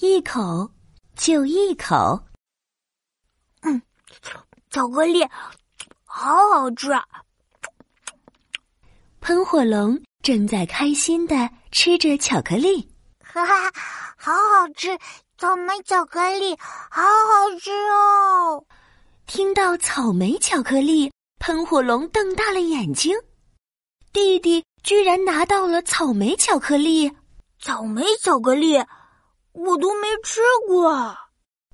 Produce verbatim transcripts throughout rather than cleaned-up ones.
一口就一口。嗯，巧克力好好吃啊！喷火龙正在开心地吃着巧克力，哈哈，好好吃！草莓巧克力好好吃哦！听到草莓巧克力，喷火龙瞪大了眼睛。弟弟居然拿到了草莓巧克力，草莓巧克力我都没吃过。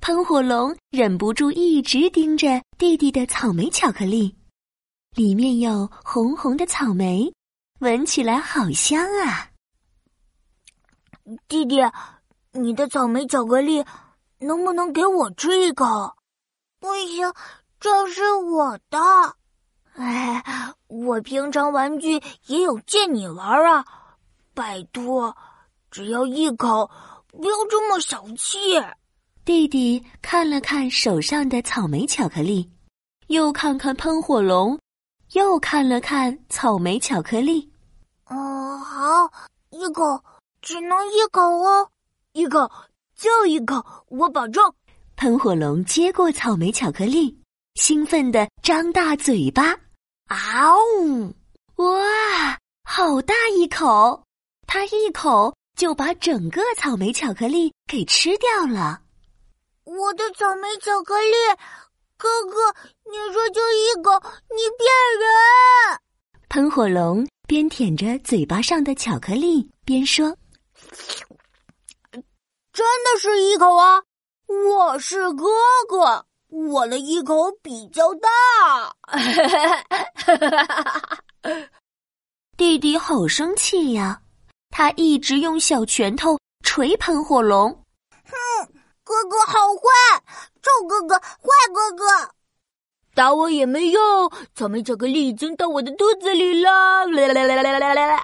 喷火龙忍不住一直盯着弟弟的草莓巧克力，里面有红红的草莓，闻起来好香啊！弟弟，你的草莓巧克力能不能给我吃一口？不行，这是我的。哎，我平常玩具也有借你玩啊，拜托，只要一口，不要这么小气。弟弟看了看手上的草莓巧克力，又看看喷火龙，又看了看草莓巧克力。嗯，好，一口，只能一口哦。一口就一口，我保证。喷火龙接过草莓巧克力，兴奋地张大嘴巴，啊呜！哇，好大一口！他一口就把整个草莓巧克力给吃掉了。我的草莓巧克力，哥哥，你说就一口，你骗人！喷火龙边舔着嘴巴上的巧克力边说。真的是一口啊！我是哥哥，我的一口比较大。弟弟好生气呀，他一直用小拳头捶喷火龙。哼，哥哥好坏，臭哥哥，坏哥哥！打我也没用，草莓巧克力已经到我的肚子里了。啦啦啦啦啦啦！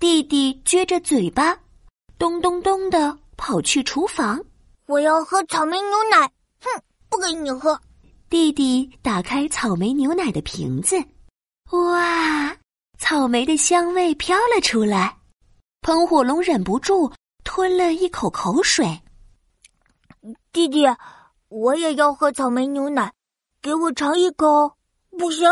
弟弟撅着嘴巴，咚咚咚的跑去厨房。我要喝草莓牛奶，哼，不给你喝。弟弟打开草莓牛奶的瓶子，哇，草莓的香味飘了出来。喷火龙忍不住吞了一口口水。弟弟，我也要喝草莓牛奶，给我尝一口。不行，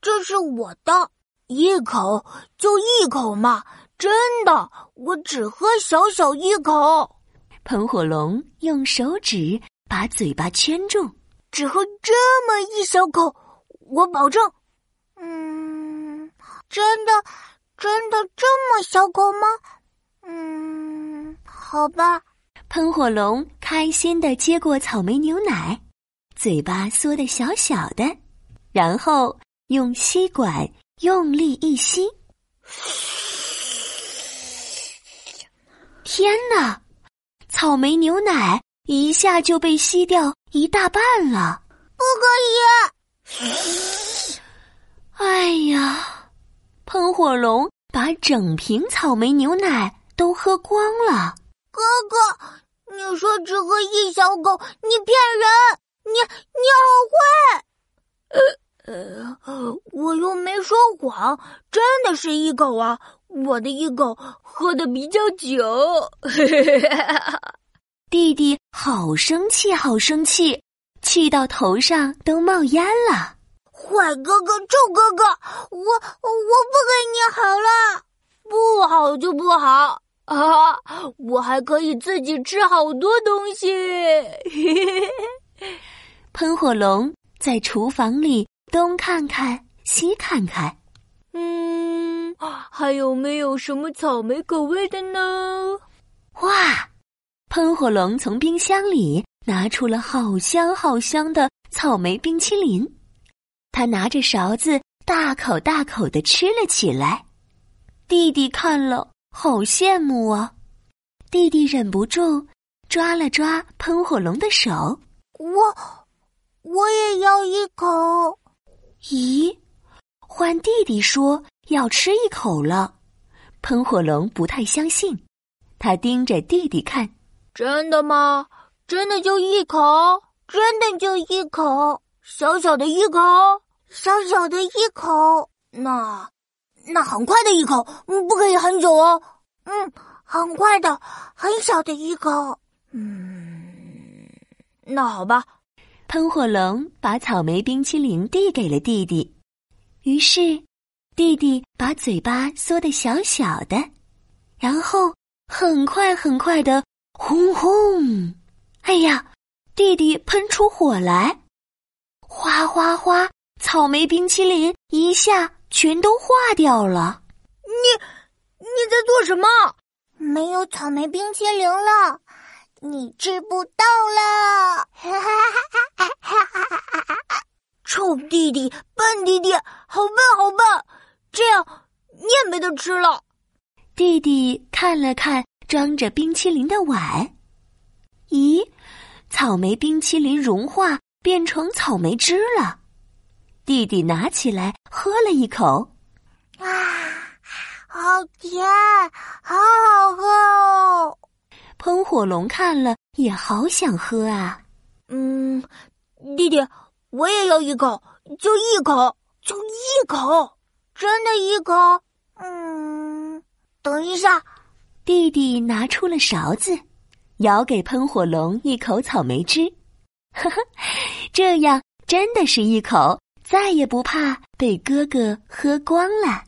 这是我的，一口就一口嘛。真的，我只喝小小一口。喷火龙用手指把嘴巴圈住，只喝这么一小口，我保证。嗯，真的，真的这么小口吗？嗯，好吧。喷火龙开心地接过草莓牛奶，嘴巴缩得小小的，然后用吸管用力一吸。天哪！草莓牛奶一下就被吸掉一大半了。不可以！哎呀，喷火龙把整瓶草莓牛奶都喝光了。哥哥，你说只喝一小口，你骗人！你你好坏！呃呃，我又没说谎，真的是一口啊。我的一口喝得比较久。弟弟好生气好生气，气到头上都冒烟了。坏哥哥，臭哥哥，我我不跟你好了。不好就不好啊，我还可以自己吃好多东西。喷火龙在厨房里东看看西看看，嗯，还有没有什么草莓口味的呢？哇！喷火龙从冰箱里拿出了好香好香的草莓冰淇淋，他拿着勺子大口大口地吃了起来。弟弟看了，好羡慕啊！弟弟忍不住抓了抓喷火龙的手，我，我也要一口。咦？换弟弟说要吃一口了，喷火龙不太相信，他盯着弟弟看。真的吗？真的就一口？真的就一口？小小的一口？小小的一口？那，那很快的一口，不可以很久哦。嗯，很快的，很小的一口。嗯，那好吧。喷火龙把草莓冰淇淋递给了弟弟，于是弟弟把嘴巴缩得小小的，然后很快很快的轰轰，哎呀，弟弟喷出火来，哗哗哗，草莓冰淇淋一下全都化掉了。你你在做什么？没有草莓冰淇淋了，你吃不到了！臭弟弟，笨弟弟，好笨好笨！这样你也没得吃了。弟弟看了看装着冰淇淋的碗，咦，草莓冰淇淋融化变成草莓汁了。弟弟拿起来喝了一口，啊，好甜，好好喝哦！喷火龙看了也好想喝啊。嗯，弟弟，我也要一口，就一口，就一口，真的一口。嗯，等一下，弟弟拿出了勺子，舀给喷火龙一口草莓汁，呵呵，这样真的是一口，再也不怕被哥哥喝光了。